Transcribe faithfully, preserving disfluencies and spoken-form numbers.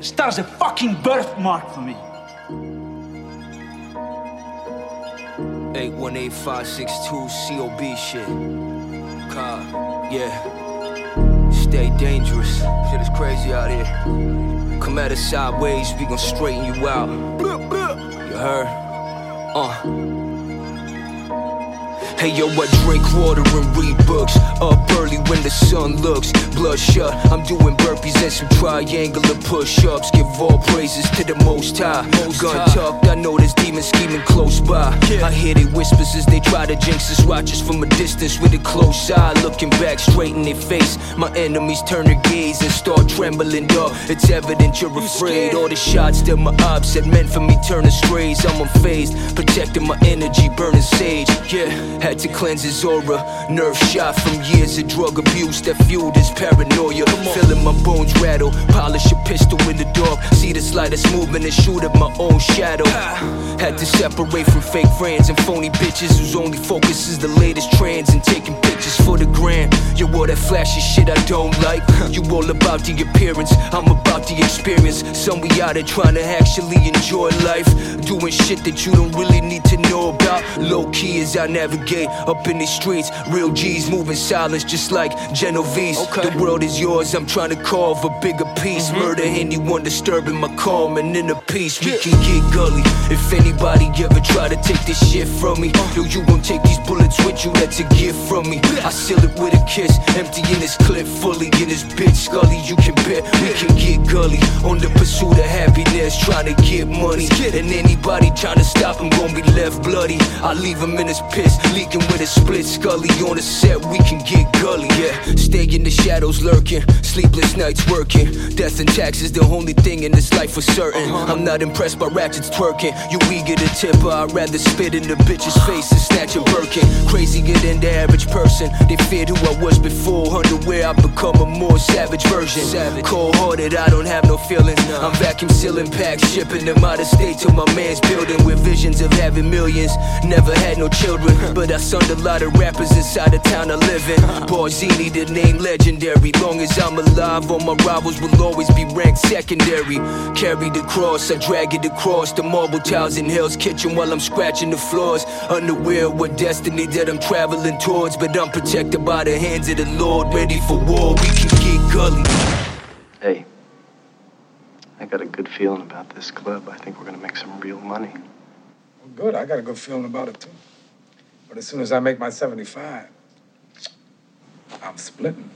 The star's a fucking birthmark for me. eight one eight five six two C O B shit. Car, yeah. Stay dangerous. Shit is crazy out here. Come at us sideways, we gon' straighten you out. You heard? Uh. Hey yo, I drink water and read books. Up early when the sun looks bloodshot. I'm doing burpees and some triangular push-ups. Give all praises to the Most High. Gun tucked, I know there's demons scheming close by. Yeah. I hear they whispers as they try to jinx us. Watch us from a distance with a close eye, looking back straight in their face. My enemies turn their gaze and start trembling, dog. It's evident you're afraid. All the shots that my ops said meant for me turn strays. I'm unfazed, protecting my energy, burning sage. Yeah. Had to cleanse his aura, nerve shot from years of drug abuse that fueled his paranoia. Feeling my bones rattle, polish a pistol in the dark. See the slightest movement and shoot at my own shadow. Had to separate from fake friends and phony bitches whose only focus is the latest trends and taking pictures for the gram. You all that flashy shit I don't like. You all about the appearance, I'm about the experience. Some we out here trying to actually enjoy life, doing shit that you don't really need to know about. Low key as I navigate up in these streets, real G's moving silence just like Genovese. Okay. The world is yours, I'm trying to carve a bigger piece. Mm-hmm. Murder anyone disturbing my calm and inner peace. We yeah. can get gully if anybody ever try to take this shit from me. Uh. Yo, you gon' take these bullets with you, that's a gift from me. Yeah. I seal it with a kiss, emptying this clip fully. In this bitch Scully, you can bet yeah. we can get gully. On the pursuit of happiness, trying to get money. Get and anybody trying to stop him gon' be left bloody. I leave him in his piss, with a split scully on the set, we can get gully, yeah. Stay in the shadows lurking, sleepless nights working. Death and taxes, the only thing in this life for certain. Uh-huh. I'm not impressed by ratchets twerking. You eager to tipper, I'd rather spit in the bitch's face and snatch a Birkin. Crazier than the average person, they feared who I was before. Underwear, I've become a more savage version. Savage. Cold-hearted, I don't have no feelings. No. I'm vacuum sealing packs, shipping them out of state to my man's building with visions of having millions. Never had no children, but I sunned a lot of rappers inside the town I live in. Barzini, the name legendary. Long as I'm alive, all my rivals will always be ranked secondary. Carry the cross, I drag it across the marble tiles in Hell's Kitchen while I'm scratching the floors. Unaware of what destiny that I'm traveling towards, but I'm protected by the hands of the Lord. Ready for war, we can get gully. Hey, I got a good feeling about this club. I think we're gonna make some real money. Well, good, I got a good feeling about it too. But as soon as I make my seventy-five, I'm splitting.